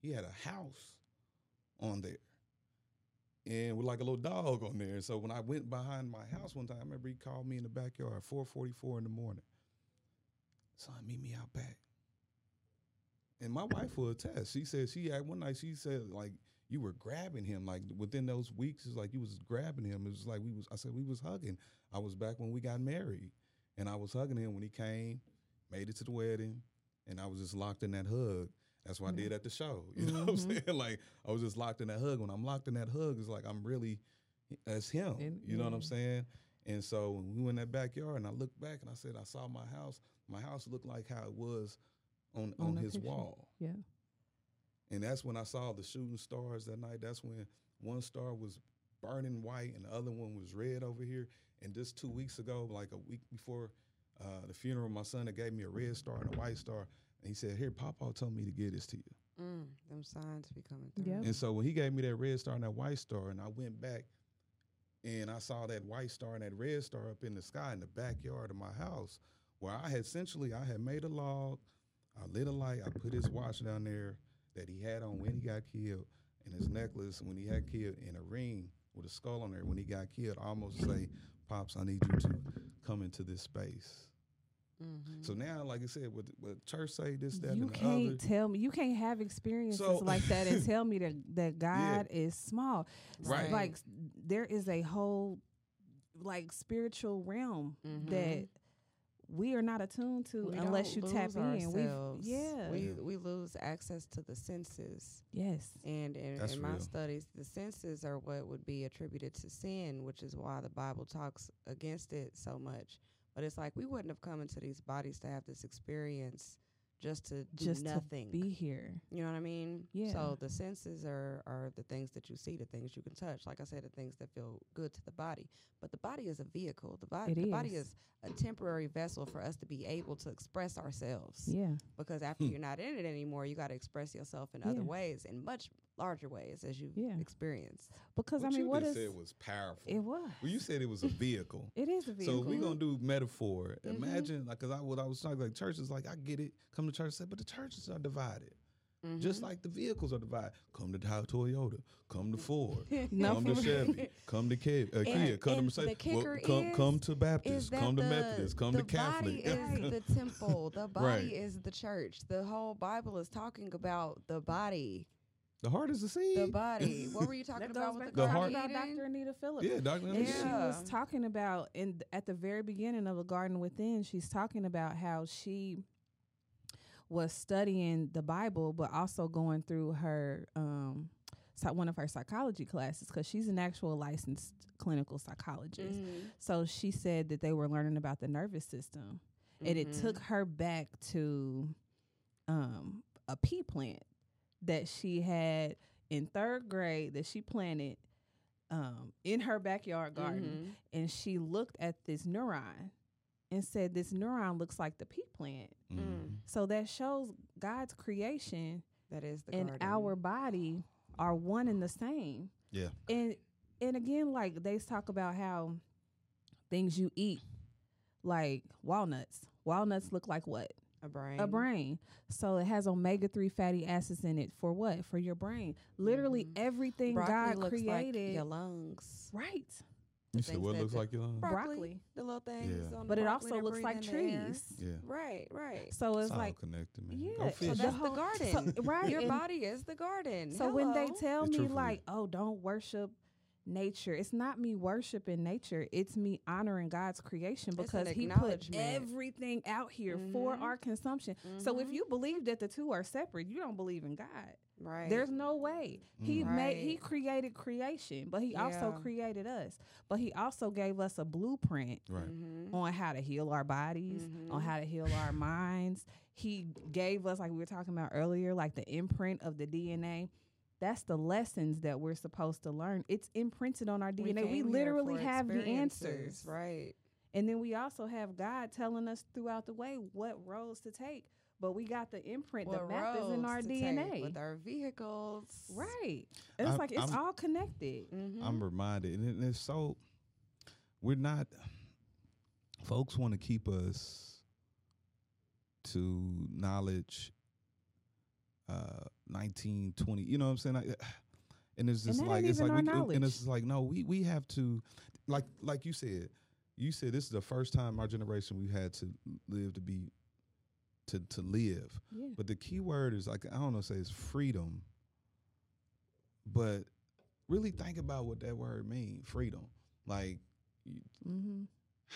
He had a house on there, and with like a little dog on there. So when I went behind my house one time, I remember he called me in the backyard at 4:44 in the morning. Son, meet me out back. And my wife will attest. She said she had one night. She said like you were grabbing him. Like within those weeks, it's like you was grabbing him. It was like we was. I said we was hugging. I was back when we got married, and I was hugging him when he came, made it to the wedding, and I was just locked in that hug. That's what I did at the show. You know what I'm saying? Like I was just locked in that hug. When I'm locked in that hug, it's like I'm really, that's him. And, you know what I'm saying? And so when we were in that backyard, and I looked back, and I said I saw my house. My house looked like how it was on his picture. Wall. Yeah. And that's when I saw the shooting stars that night. That's when one star was burning white and the other one was red over here. And just 2 weeks ago, like a week before the funeral, my son had gave me a red star and a white star. And he said, here, Papa told me to give this to you. Them signs be coming through. Yep. And so when he gave me that red star and that white star, and I went back and I saw that white star and that red star up in the sky in the backyard of my house, where I had essentially, I had made a log, I lit a light, I put his watch down there that he had on when he got killed, and his necklace when he had killed, and a ring with a skull on there when he got killed. I almost say, Pops, I need you to come into this space. Mm-hmm. So now, like I said, what church say this, that, you and the other. You can't tell me. You can't have experiences like that and tell me that God is small. So right. Like there is a whole like spiritual realm that we are not attuned to unless you tap in. We lose access to the senses. Yes. And in my studies, the senses are what would be attributed to sin, which is why the Bible talks against it so much. But it's like we wouldn't have come into these bodies to have this experience just to do just nothing. Just be here. You know what I mean? Yeah. So the senses are the things that you see, the things you can touch. Like I said, the things that feel good to the body. But the body is a vehicle. The body is a temporary vessel for us to be able to express ourselves. Yeah. Because after you're not in it anymore, you got to express yourself in other ways, in much larger ways, as you've experienced. Because what I mean, what is... What you said was powerful. It was. Well, you said it was a vehicle. It is a vehicle. So we're going to do metaphor. Imagine, like, because I was talking, like, church is like, I get it. Come to church, but the churches are divided. Mm-hmm. Just like the vehicles are divided. Come to Toyota. Come to Ford. Come to Chevy. Come to Kia. Come to Mercedes. Come to Baptist. Come to Methodist. Come to Catholic. The body is the temple. The body is the church. The whole Bible is talking about the body. The heart is the seed. The body. What were you talking about with the heart? About Doctor Anita Phillips. Yeah, Doctor Anita. And she was talking about, and at the very beginning of A Garden Within, she's talking about how she was studying the Bible, but also going through her one of her psychology classes, because she's an actual licensed clinical psychologist. Mm-hmm. So she said that they were learning about the nervous system, and it took her back to a pea plant that she had in third grade that she planted in her backyard garden, and she looked at this neuron and said, this neuron looks like the pea plant. Mm. So that shows God's creation, that is the garden, and our body are one and the same. Yeah. And again, like they talk about how things you eat, like walnuts. Walnuts look like what? A brain. So it has omega-3 fatty acids in it for what? For your brain. Literally everything God created. Broccoli looks like your lungs. Right. You said what looks like your lungs? Broccoli. The little things on the But it also looks like trees. Yeah. Right. So it's like all connected, man. Yeah. So that's the garden. So, right. Your body is the garden. So when they tell me like, oh, don't worship nature, it's not me worshiping nature, it's me honoring God's creation, because he put everything out here for our consumption. So if you believe that the two are separate, you don't believe in God. Right. There's no way. He he created creation, but he also created us. But he also gave us a blueprint on how to heal our bodies, on how to heal our minds. He gave us, like we were talking about earlier, like the imprint of the DNA. That's the lessons that we're supposed to learn. It's imprinted on our DNA. We literally have the answers. Right. And then we also have God telling us throughout the way what roads to take. But we got the imprint, the map is in our DNA. With our vehicles. Right. And it's it's all connected. Mm-hmm. I'm reminded. And it's so, we're not, folks want to keep us to knowledge 19, 20, you know what I'm saying? And it's just like, it's like, and it's like, no, we have to, like you said, this is the first time our generation we've had to live to be, to live. Yeah. But the key word is like, I don't know, say it's freedom, but really think about what that word means, freedom. Like, mm-hmm.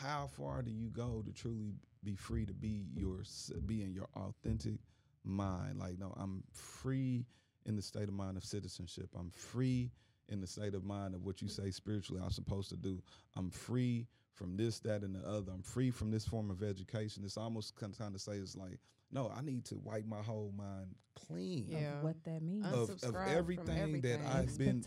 How far do you go to truly be free to be in your authentic mind? Like, no, I'm free in the state of mind of citizenship. I'm free in the state of mind of what you say spiritually I'm supposed to do. I'm free from this, that, and the other. I'm free from this form of education. It's almost kind of say it's like, no, I need to wipe my whole mind clean. Yeah. Of what that means. Of everything that I've been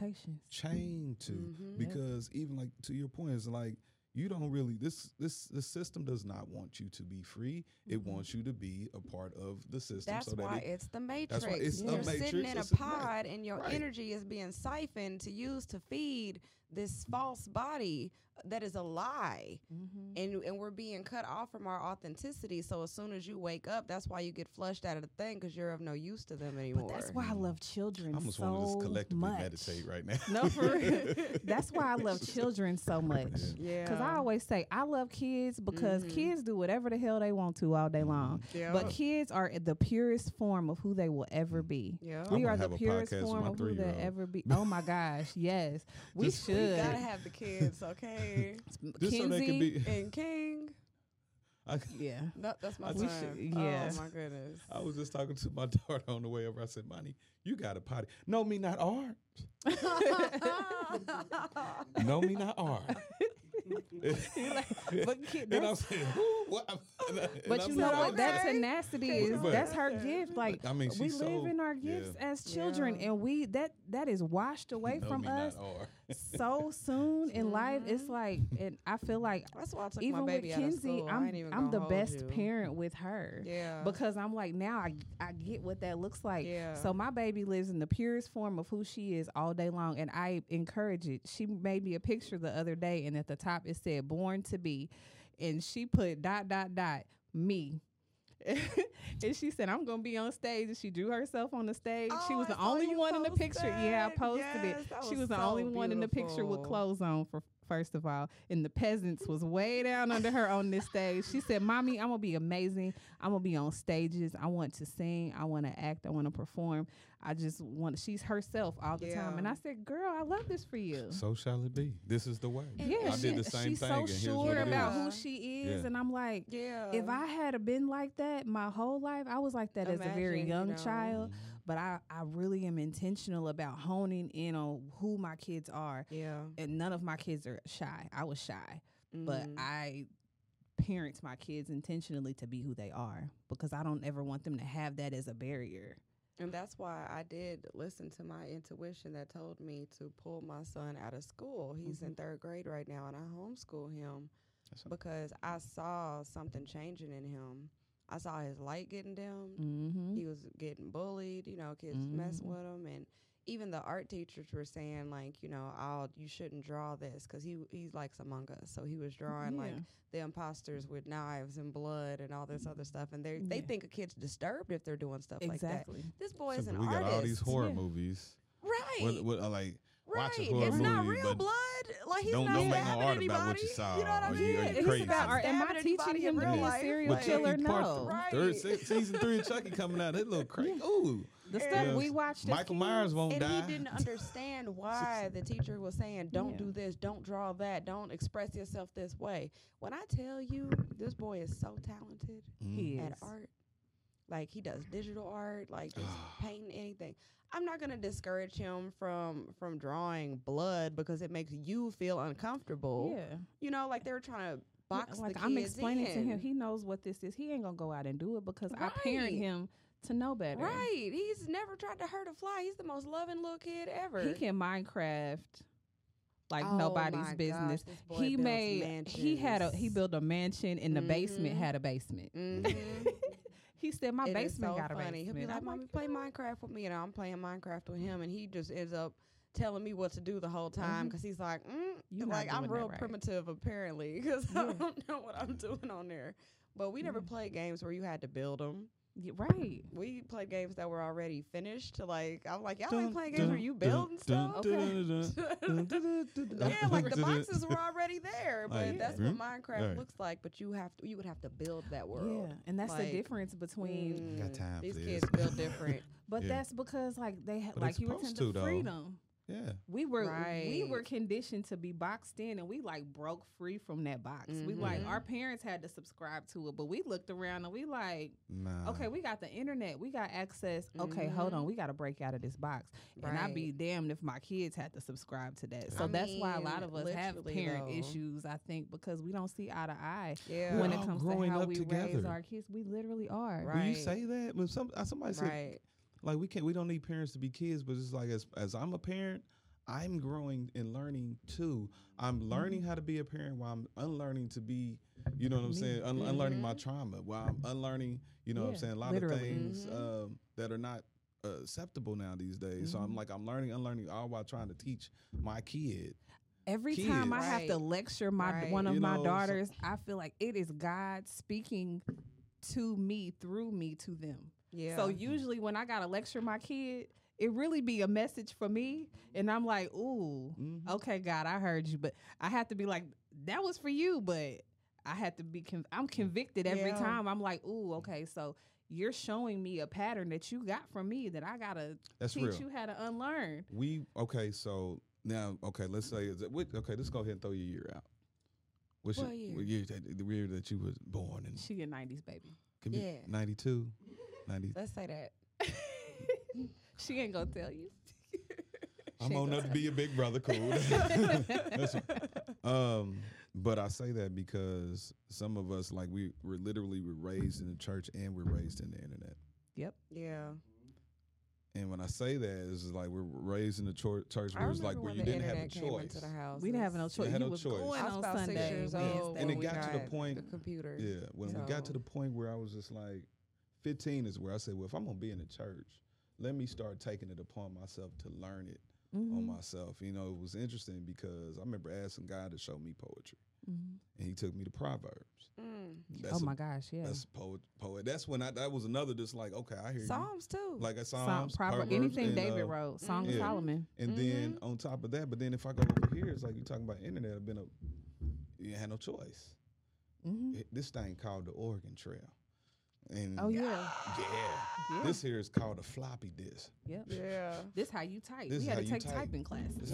chained to. Mm-hmm. Because even like, to your point, it's like, you don't really, the system does not want you to be free. Mm-hmm. It wants you to be a part of the system. That's so why it's the matrix. That's why it's a matrix. You're sitting in a pod, right, and your energy is being siphoned to use to feed this false body that is a lie. Mm-hmm. And we're being cut off from our authenticity. So as soon as you wake up, that's why you get flushed out of the thing, because you're of no use to them anymore. But that's why I love children so much. I almost want to just collectively meditate right now. No, for real. That's why I love children so much. Yeah. Because I always say I love kids because mm-hmm. kids do whatever the hell they want to all day long. Yeah. But kids are the purest form of who they will ever be. Yeah. We are the purest form of who they'll ever be. Oh, my gosh. Yes. We should. You got to have the kids, okay? Kenzie so they can be and King. Yeah. No, that's my time. Yeah. Oh, my goodness. I was just talking to my daughter on the way over. I said, Mani, you got a potty. No, me not art. No, me not art. And I said, what? But you know what? That tenacity is, that's her gift. Like, I mean, we live in our gifts as children, and we that is washed away from us so soon in life. It's like, and I feel like that's why I took my baby out of school. I'm the best parent with her, yeah, because I'm like, now I get what that looks like. Yeah. So my baby lives in the purest form of who she is all day long, and I encourage it. She made me a picture the other day, and at the top it said born to be, and she put ... me. And she said, I'm gonna be on stage, and she drew herself on the stage. Oh, she was the only one in the picture. Yeah, I posted it. She was the only one in the picture with clothes on, for first of all, and the peasants was way down under her on this stage. She said, Mommy, I'm gonna be amazing. I'm gonna be on stages. I want to sing, I want to act, I want to perform. I just want, she's herself all the time. And I said, girl, I love this for you. So shall it be. This is the way. Yeah, I did the same thing. So she's so sure about who she is. Yeah. And I'm like, yeah, if I had been like that my whole life, I was like that as a very young child. But I really am intentional about honing in on who my kids are. Yeah. And none of my kids are shy. I was shy. Mm-hmm. But I parent my kids intentionally to be who they are, because I don't ever want them to have that as a barrier. And that's why I did listen to my intuition that told me to pull my son out of school. He's in third grade right now, and I homeschool him because I saw something changing in him. I saw his light getting dim. Mm-hmm. He was getting bullied. You know, kids messing with him. And even the art teachers were saying, like, you know, you shouldn't draw this, because he likes Among Us. So he was drawing, like, the imposters with knives and blood and all this other stuff. And they think a kid's disturbed if they're doing stuff like that. This boy is an artist. We got all these horror movies. Right. Right. It's not real blood. Like, he's not stabbing anybody. About what you saw. You know what I mean? Are you crazy? About art. Am I teaching him to be a serial killer? No. Season 3 of Chucky coming out. That little crazy. Ooh. The stuff we watched. Michael Myers won't die. And he didn't understand why the teacher was saying, don't do this, don't draw that, don't express yourself this way. When I tell you, this boy is so talented at art. Like, he does digital art, like just painting, anything. I'm not going to discourage him from drawing blood because it makes you feel uncomfortable. Yeah. You know, like, they were trying to box the kids in. Like, I'm explaining to him, he knows what this is. He ain't going to go out and do it because I parent him to know better. Right. He's never tried to hurt a fly. He's the most loving little kid ever. He can Minecraft like nobody's business. Gosh, he built a mansion and the basement had a basement. Mm-hmm. He said, my basement got a basement. He'll be like, Mommy, play Minecraft with me. And I'm playing Minecraft with him. And he just ends up telling me what to do the whole time because he's like, like, I'm real primitive, apparently, because I don't know what I'm doing on there. But we never played games where you had to build them. Yeah, right. We played games that were already finished. Like, I'm like, y'all ain't playing games where you build and stuff. Okay. Yeah, like the boxes were already there, but that's what Minecraft looks like. But you would have to build that world. Yeah, and that's like, the difference between these kids build different. But that's because like they had, like you were into freedom. Yeah, we were conditioned to be boxed in, and we like broke free from that box. Mm-hmm. We like our parents had to subscribe to it, but we looked around and we like, okay, we got the internet, we got access. Mm-hmm. Okay, hold on, we got to break out of this box. Right. And I'd be damned if my kids had to subscribe to that. So that's why a lot of us have parent issues, I think, because we don't see eye to eye when it comes to how we raise our kids. We literally are. Right. Will you say that when somebody said? Like we don't need parents to be kids, but it's like as I'm a parent, I'm growing and learning too. I'm learning how to be a parent while I'm unlearning to be, you know what I'm saying? Unlearning my trauma while I'm unlearning, you know what I'm saying? A lot of things that are not acceptable now these days. So I'm like, I'm learning, unlearning, all while trying to teach my kid. Every time I have to lecture my one of my daughters, I feel like it is God speaking to me through me to them. Yeah. So usually when I gotta lecture my kid, it really be a message for me, and I'm like, ooh, okay, God, I heard you, but I have to be like, that was for you, but I have to be. I'm convicted every time. I'm like, ooh, okay, so you're showing me a pattern that you got from me that I gotta teach you how to unlearn. Let's say, let's go ahead and throw your year out. What's your year? The year that you was born in? She a '90s baby. Can be 92. 90. Let's say that. She ain't gonna tell you. I'm old enough to be a big brother, cool. But I say that because some of us, like we're raised in the church and we're raised in the internet. Yep. Yeah. And when I say that, it's like we're raised in the church where it's like where you didn't have a choice. We didn't have no choice. I was about 6 years old, and it got to the point. The computers. Yeah. When we got to the point where I was just like. 15 is where I said, well, if I'm going to be in the church, let me start taking it upon myself to learn it on myself. You know, it was interesting because I remember asking God to show me poetry, and he took me to Proverbs. Oh, my gosh, yeah. That's poet. That's when that was another just like, okay, I hear Psalms, you. Too. Like a Psalms, Proverbs. Anything and, David wrote, Song of Solomon. And then on top of that, but then if I go over here, it's like you're talking about internet, you had no choice. This thing called the Oregon Trail. And this here is called a floppy disk. Yep. Yeah. This how you type. We had to take typing classes.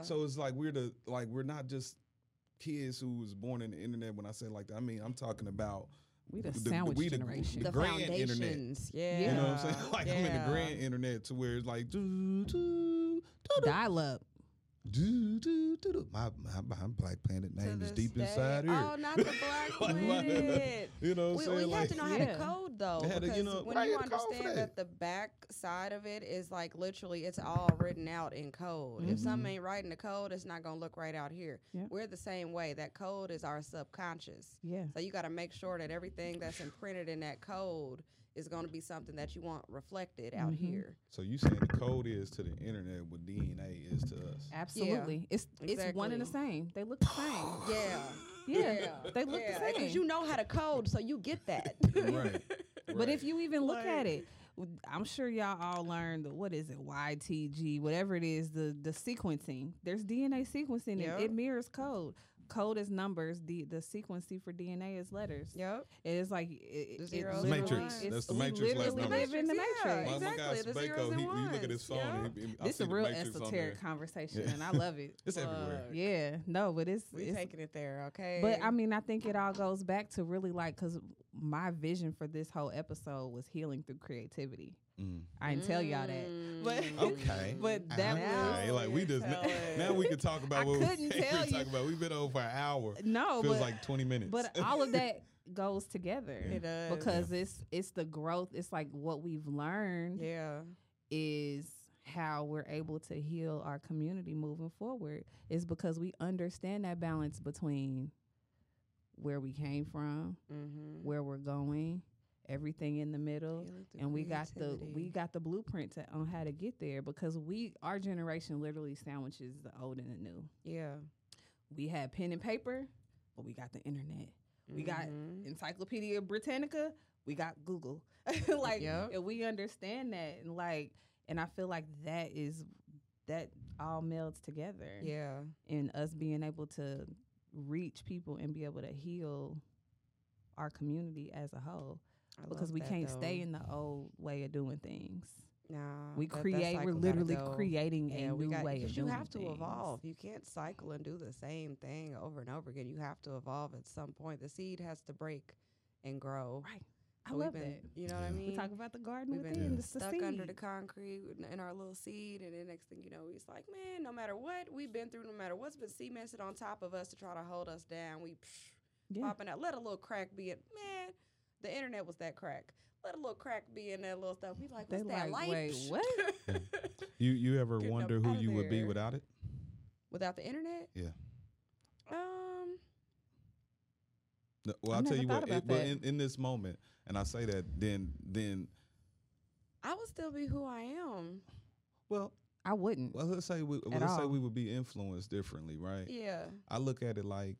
So it's like we're not just kids who was born in the internet. When I say like that, I mean I'm talking about we the sandwich generation, the grand internet. Yeah. You know what I'm saying? Like I'm in the grand internet to where it's like dial up. My Black Planet name is deep inside here. Oh, not the Black Planet. You know what I'm saying? We have to know how to code, though. Because when you understand that the back side of it is like literally it's all written out in code. If something ain't right in the code, it's not going to look right out here. Yep. We're the same way. That code is our subconscious. Yeah. So you got to make sure that everything that's imprinted in that code is going to be something that you want reflected out here. So you saying the code is to the internet what DNA is to us? Absolutely. Yeah, it's one and the same. They look the same. They look the same. Because you know how to code, so you get that. Right. But if you even look at it, I'm sure y'all all learned, what is it, YTG, whatever it is, the sequencing. There's DNA sequencing, and it mirrors code. Code is numbers. The sequencing for DNA is letters. Yep. It is like it's the matrix. That's the matrix. We live in the matrix. Yeah, exactly. The zeros and ones. You look at his phone. Yeah. This is a real esoteric conversation, and I love it. It's everywhere. Yeah. No, but it's taking it there. Okay. But I mean, I think it all goes back to really like because my vision for this whole episode was healing through creativity. I didn't tell y'all that, but we just now we can talk about what we talk about. We've been over for an hour. No, feels like 20 minutes. But all of that goes together. It does because it's the growth. It's like what we've learned. Yeah, is how we're able to heal our community moving forward. Is because we understand that balance between where we came from, where we're going. Everything in the middle, and we got the blueprint on how to get there because our generation literally sandwiches the old and the new. Yeah, we had pen and paper, but we got the internet. We got Encyclopedia Britannica. We got Google. Like, and we understand that. And like, and I feel like that is, that all melds together. Yeah. And us being able to reach people and be able to heal our community as a whole. Because we can't stay in the old way of doing things. Nah, we create. We're literally creating a new way of doing things. You have to evolve. You can't cycle and do the same thing over and over again. You have to evolve at some point. The seed has to break and grow. Right. I love that. You know what I mean? We talk about the garden within. We've been stuck under the concrete in our little seed, and the next thing you know, it's like, man, no matter what we've been through, no matter what's been cemented on top of us to try to hold us down, we popping out. Let a little crack be it, man. The internet was that crack. Let a little crack be in that little stuff. We like, what's that like? Wait, what? You ever wonder who you would be without it? Without the internet? Yeah. No, well, I'll tell you what. But in this moment, and I say that, then I would still be who I am. Well, I wouldn't. Well, let's say we would be influenced differently, right? Yeah. I look at it like,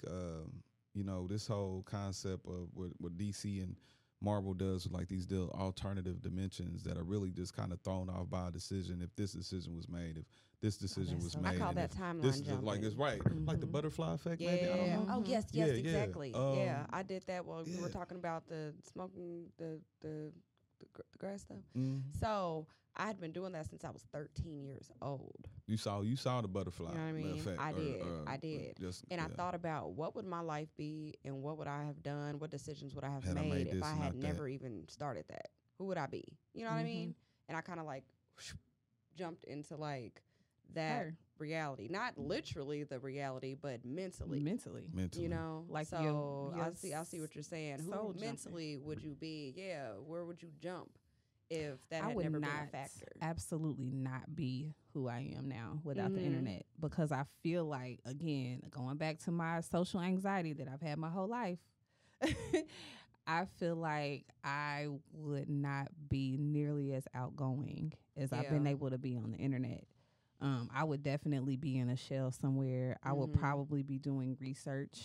you know, this whole concept of what DC and Marvel does, like these alternative dimensions that are really just kind of thrown off by a decision. If this decision was made, if this decision was made, I call that timeline jumping. Like it's right, like the butterfly effect. Yeah. Maybe? I don't know. Oh yes, exactly. Yeah, I did that while we were talking about the smoking the grass stuff. So I had been doing that since I was 13 years old. You saw the butterfly. You know what I mean? Effect, I did. I thought about what would my life be and what would I have done, what decisions would I have made if I had never even started that. Who would I be? You know what I mean? And I kind of like jumped into like that reality. Not literally the reality, but mentally. Mentally. You know? Like so your I see what you're saying. Who mentally would you be? Yeah. Where would you jump? If that had never been a factor. I would absolutely not be who I am now without the internet, because I feel like, again, going back to my social anxiety that I've had my whole life, I feel like I would not be nearly as outgoing as I've been able to be on the internet. I would definitely be in a shell somewhere. I would probably be doing research.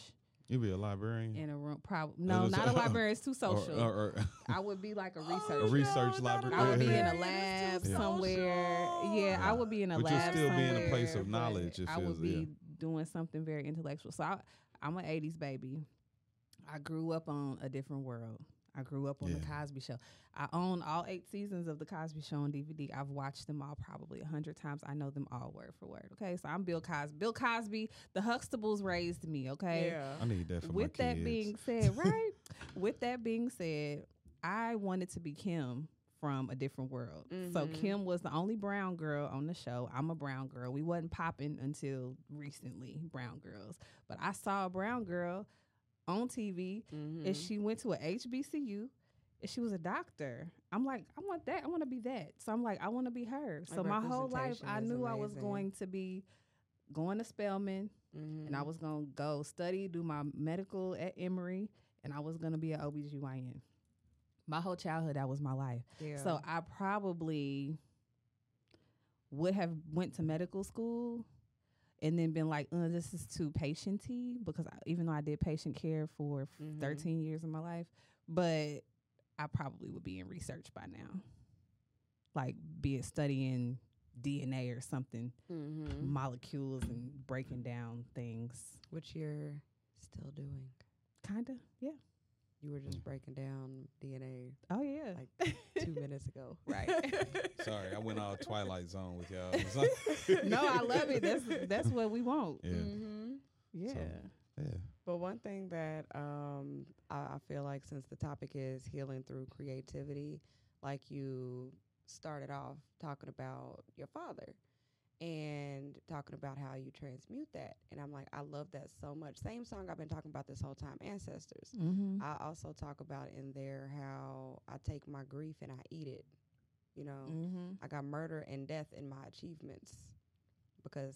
You'd be a librarian? In a room, probably. No, not a librarian. It's too social. I would be like a researcher. A research librarian. I would be in a lab somewhere. Yeah, I would be in a lab somewhere. But you'd still be in a place of knowledge. I would be doing something very intellectual. So I'm an 80s baby. I grew up on A Different World. I grew up on The Cosby Show. I own all 8 seasons of The Cosby Show on DVD. I've watched them all probably 100 times. I know them all word for word. Okay, so I'm Bill Cosby. Bill Cosby, the Huxtables raised me, okay? Yeah. I need that for my kids. With that being said, right? With that being said, I wanted to be Kim from A Different World. So Kim was the only brown girl on the show. I'm a brown girl. We wasn't popping until recently, brown girls. But I saw a brown girl on TV, and she went to a HBCU, and she was a doctor. I'm like, I want that. I want to be that. So I'm like, I want to be her. So my whole life, I knew I was going to be going to Spelman, and I was going to go study, do my medical at Emory, and I was going to be an OBGYN. My whole childhood, that was my life. Yeah. So I probably would have went to medical school, and then been like, this is too patient-y, because even though I did patient care for 13 years of my life, but I probably would be in research by now. Like, be it studying DNA or something, molecules and breaking down things. Which you're still doing. Kinda, yeah. You were just breaking down DNA. Oh, yeah. Like 2 minutes ago. Right. Sorry, I went all Twilight Zone with y'all. No, I love it. That's what we want. Yeah. Yeah. So, yeah. But one thing that I feel like, since the topic is healing through creativity, like you started off talking about your father and talking about how you transmute that. And I'm like, I love that so much. Same song I've been talking about this whole time, Ancestors. I also talk about in there how I take my grief and I eat it. You know, I got murder and death in my achievements because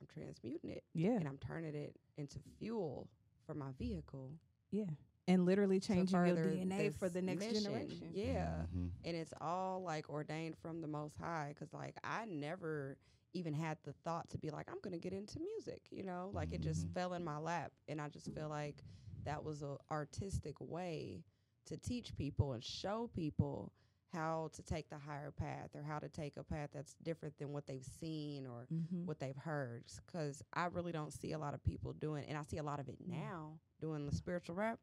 I'm transmuting it. Yeah. And I'm turning it into fuel for my vehicle. Yeah. And literally changing your DNA for the next generation. Yeah. And it's all like ordained from the Most High, because like I never even had the thought to be like, I'm going to get into music, you know, like it just fell in my lap. And I just feel like that was an artistic way to teach people and show people how to take the higher path or how to take a path that's different than what they've seen or what they've heard. Because I really don't see a lot of people doing, and I see a lot of it now, doing the spiritual rap.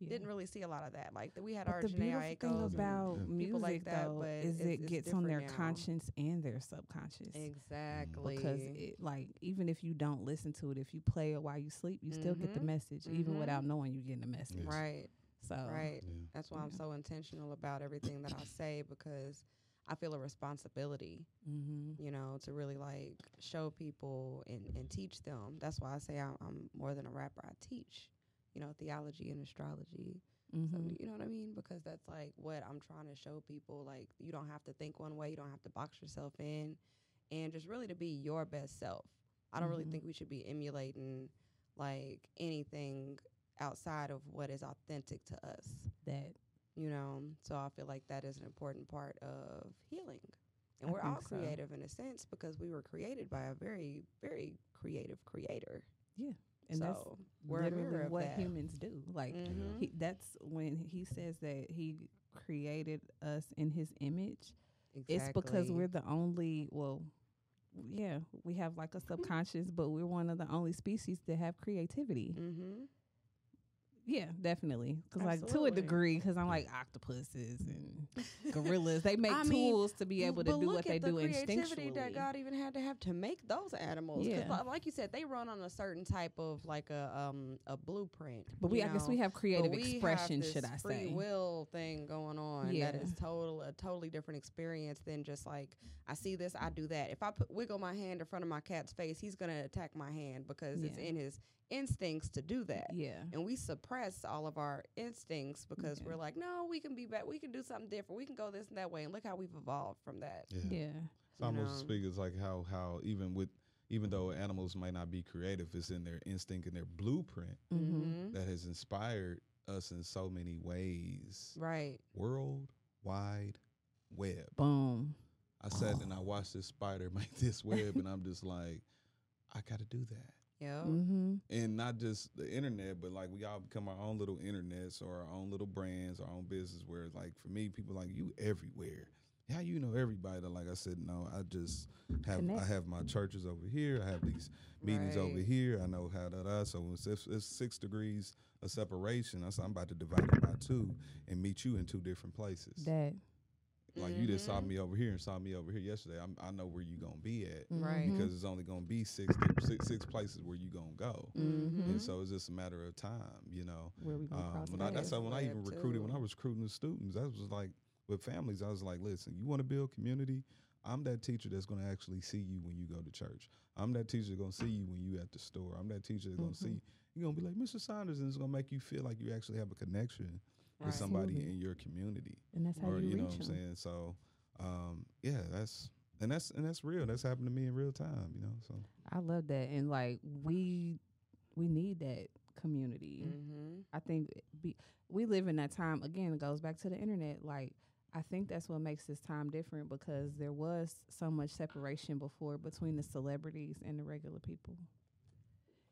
Yeah. Didn't really see a lot of that. Like we had but our Janae Aiko about people music, like that, though, but is it gets on their now. Conscience and their subconscious. Exactly. Because it, like, even if you don't listen to it, if you play it while you sleep, you still get the message, even without knowing you're getting the message. Yes. Right. So that's why I'm so intentional about everything that I say, because I feel a responsibility, you know, to really like show people and teach them. That's why I say I'm more than a rapper. I teach, you know, theology and astrology. So, you know what I mean? Because that's like what I'm trying to show people. Like, you don't have to think one way. You don't have to box yourself in, and just really to be your best self. I don't really think we should be emulating like anything outside of what is authentic to us. That, you know, so I feel like that is an important part of healing. And we're all creative in a sense, because we were created by a very, very creative creator. Yeah. And so that's we're literally what humans do. Like that's when he says that he created us in his image. Exactly. It's because we're the only, well, yeah, we have like a subconscious, but we're one of the only species that have creativity. Yeah, definitely. Because like to a degree, because I'm like octopuses and gorillas. They make tools to be able to do what they do instinctually. But look at the creativity that God even had to have to make those animals. Yeah. Because like you said, they run on a certain type of like a blueprint. But we, I guess we have creative expression, should I say. Free will thing going on that is a totally different experience than just like, I see this, I do that. If I wiggle my hand in front of my cat's face, he's going to attack my hand because it's in his instincts to do that. Yeah. And we suppress all of our instincts because we're like, no, we can be back. We can do something different. We can go this and that way. And look how we've evolved from that. Yeah. It's almost speak as like how even though animals might not be creative, it's in their instinct and their blueprint that has inspired us in so many ways. Right. World Wide Web. Boom. I sat and I watched this spider make this web and I'm just like, I got to do that. And not just the internet, but like we all become our own little internets or our own little brands, our own business, where like for me, people like you everywhere. How you know everybody? Like I said, no, I just have I have my churches over here. I have these meetings over here. I know how that. So it's 6 degrees of separation. I said, I'm about to divide it by two and meet you in two different places. That. Like you just saw me over here and saw me over here yesterday. I know where you gonna be at, right? Because it's only gonna be six places where you gonna go, and so it's just a matter of time, you know. Where we gonna cross that? That's how when I even recruited when I was recruiting the students, I was like with families. I was like, listen, you want to build community? I'm that teacher that's gonna actually see you when you go to church. I'm that teacher that's gonna see you when you at the store. I'm that teacher that's gonna see you. You're gonna be like Mr. Saunders, and it's gonna make you feel like you actually have a connection with somebody in your community. And that's how you know what I'm saying? So, yeah, that's real. That's happened to me in real time, you know? So I love that. And like, we need that community. I think we live in that time. Again, it goes back to the internet. Like, I think that's what makes this time different, because there was so much separation before between the celebrities and the regular people.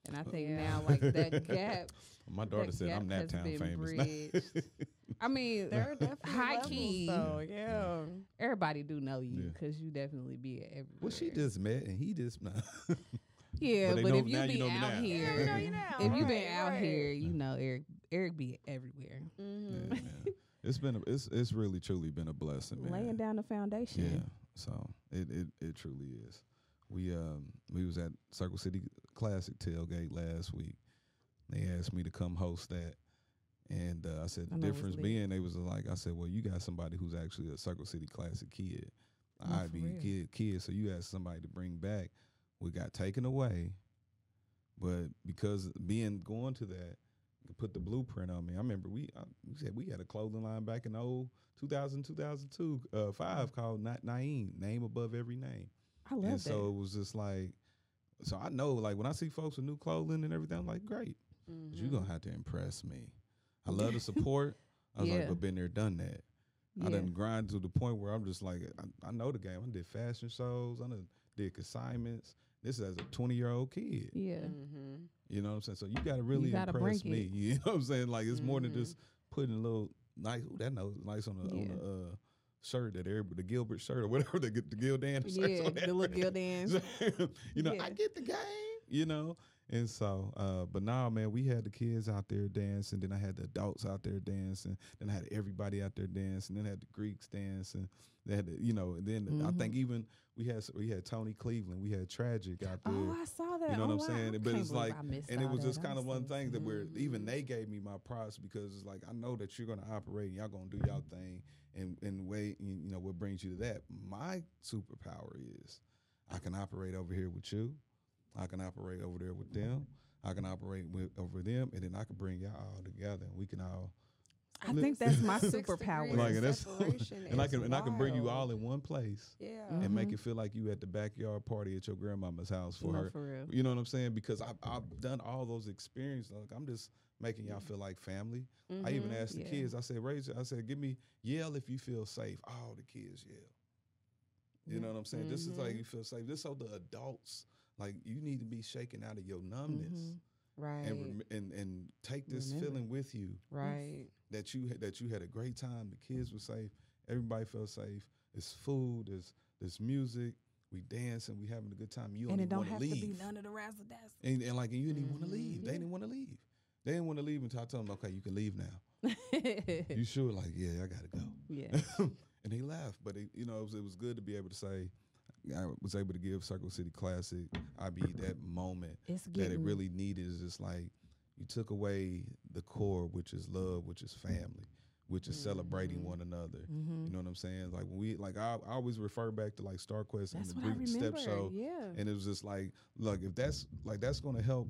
And I think now, like, that gap. My daughter said, I'm Nap Town famous. I mean, there are definitely high key. So, yeah. Everybody do know you because you definitely be everywhere. Well, she just met and he just not. Yeah, but if you be out here, if you been out here, you know Eric be everywhere. Mm-hmm. Yeah. It's been it's really truly been a blessing, man. Laying down the foundation. Yeah. So it truly is. We was at Circle City Classic tailgate last week. They asked me to come host that, and I said the difference being they was like, I said, well, you got somebody who's actually a Circle City Classic kid, IB kid, so you asked somebody to bring back. We got taken away, but because going to that, you put the blueprint on me. I remember we said we had a clothing line back in 2005 called Naeem, Name Above Every Name. I love that. So it was just like, so I know, like, when I see folks with new clothing and everything, I'm like, great. Mm-hmm. But you're going to have to impress me. I love the support. I was like, but been there, done that. Yeah. I done grind to the point where I'm just like, I know the game. I did fashion shows. I done did consignments. This is as a 20-year-old kid. Yeah. Mm-hmm. You know what I'm saying? So you got to really impress me. You know what I'm saying? Like, it's mm-hmm. more than just putting a little nice, ooh, that nose nice on the, yeah. on the shirt, that everybody, the Gilbert shirt or whatever, the Gildan shirt. Yeah, on the little Gildan. You know, yeah. I get the game, you know. And so, but now, man, we had the kids out there dancing. Then I had the adults out there dancing. Then I had everybody out there dancing. Then I had the Greeks dancing. They had, the, you know. And then mm-hmm. I think even we had Tony Cleveland. We had Tragic out there. Oh, I saw that. You know what I'm saying? But it's like, and it was just kind of one thing that where even they gave me my props, because it's like, I know that you're gonna operate and y'all gonna do y'all thing, and wait, and, you know, what brings you to that. My superpower is I can operate over here with you. I can operate over there with them. I can operate over them, and then I can bring y'all all together, and we can all. I think that's my superpower. Like, that's, and I can bring you all in one place. Yeah. Mm-hmm. And make it feel like you at the backyard party at your grandmama's house for her. For real. You know what I'm saying? Because I've done all those experiences. Like, I'm just making y'all feel like family. Mm-hmm. I even asked the kids. I said, "Raise it." I said, "Give me yell if you feel safe." All the kids yell. You know what I'm saying? Mm-hmm. This is like you feel safe. This is how the adults. Like, you need to be shaken out of your numbness, mm-hmm. right? And take this feeling with you, right? That you had a great time. The kids were safe. Everybody felt safe. It's food. There's music. We dancing. We having a good time. You and it don't have leave. To be none of the razzle dazzle. And you didn't mm-hmm. want to leave. They didn't want to leave. They didn't want to leave until I told them, okay, you can leave now. You sure? Like, yeah, I gotta go. Yeah. And they left. But it was good to be able to say. I was able to give Circle City Classic. I be that moment that it really needed. Is just like you took away the core, which is love, which is family, which is mm-hmm. celebrating one another. Mm-hmm. You know what I'm saying? Like, when we like, I always refer back to like Starquest and the Greek step show, and it was just like, look, if that's like that's going to help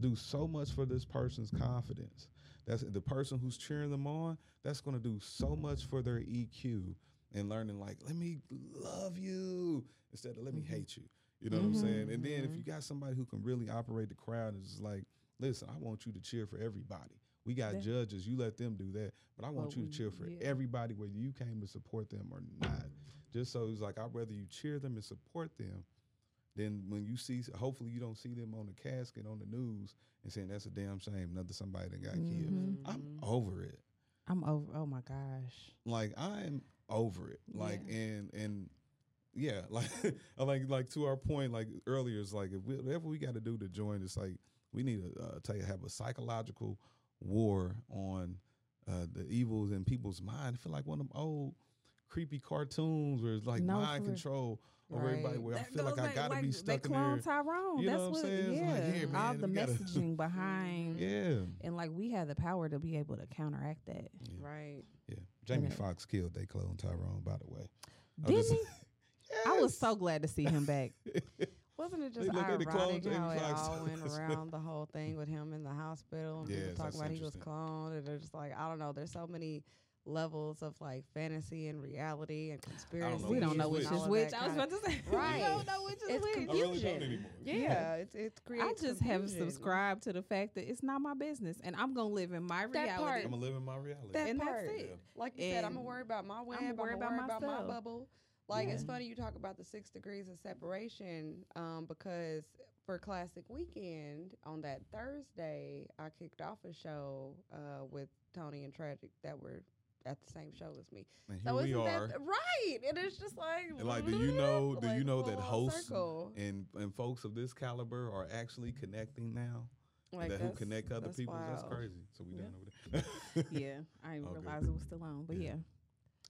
do so much for this person's confidence. That's the person who's cheering them on. That's going to do so much for their EQ. And learning, like, let me love you instead of let me hate you. You know mm-hmm. what I'm saying? And then if you got somebody who can really operate the crowd, it's just like, listen, I want you to cheer for everybody. We got judges. You let them do that. But I want you to cheer for everybody, whether you came to support them or not. Just so it's like, I'd rather you cheer them and support them than when you see, hopefully you don't see them on the casket on the news and saying, that's a damn shame, another somebody that got killed. I'm over it. I'm over, oh my gosh. Like, I am over it. Like, like to our point, like earlier, it's like, if whatever we got to do to join, it's like, we need to have a psychological war on the evils in people's mind. I feel like one of them old creepy cartoons where it's like mind control over everybody, where that I feel like I gotta be stuck in there. They Cloned Tyrone. You know what I'm saying? Yeah. Like, man, all the messaging behind. Yeah. And like, we had the power to be able to counteract that. Yeah. Right. Yeah. Jamie Foxx killed They Cloned Tyrone, by the way. Didn't he? Yes. I was so glad to see him back. Wasn't it just ironic how it all went around the whole thing with him in the hospital and people talk about he was cloned, and they're just like, I don't know, there's so many levels of like fantasy and reality and conspiracy. We don't know which is which. I was about to say, right? We don't know which is which. Confusion. Really it creates. I just have subscribed to the fact that it's not my business, and I'm gonna live in my reality. I'm gonna live in my reality. That's it. Yeah. Like you said, I'm gonna worry about my web. I'm gonna worry about my bubble. Like it's funny you talk about the 6 degrees of separation, because for Classic Weekend on that Thursday, I kicked off a show with Tony and Tragic that were at the same show as me. And so we are. That, right. And it's just like... And like, do you know that hosts and folks of this caliber are actually connecting now? Like that who connect other people? Wild. That's crazy. So we done over there. I didn't realize it was still on, but yeah.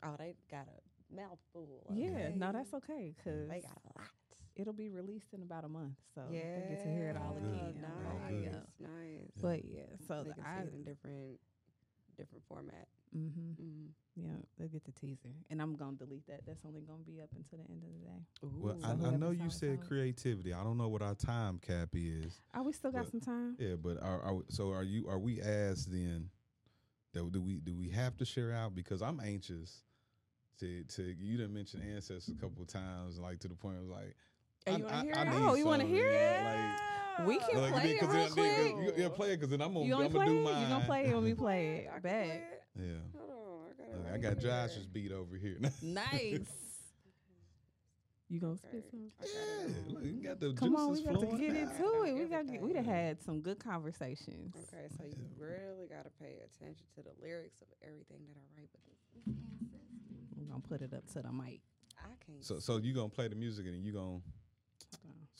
Oh, they got a mouthful. Okay. Yeah, no, that's okay, because they got a lot. It'll be released in about a month, so they get to hear it all again. Nice. But yeah, so they can see it in different format. Mm-hmm. Mm-hmm. Yeah, they'll get the teaser, and I'm gonna delete that. That's only gonna be up until the end of the day. Ooh. Well, I know you said creativity. I don't know what our time cap is. Oh, we still got some time. Yeah, but are we asked then that do we have to share out? Because I'm anxious to you didn't mention ancestors a couple of times, like to the point I was like, you want to hear it? Like, we can play it real quick. Yeah, play it, because then I'm going to do mine. You're going to play it when we play it. Back. Yeah. Hold on, I got Josh's beat over here. Nice. You gonna spit some? Yeah, look, you got the come juices on, we got to get into it. We done had some good conversations. Okay, so you really gotta pay attention to the lyrics of everything that I write. But we're gonna put it up to the mic. I can't. So you gonna play the music and you gonna.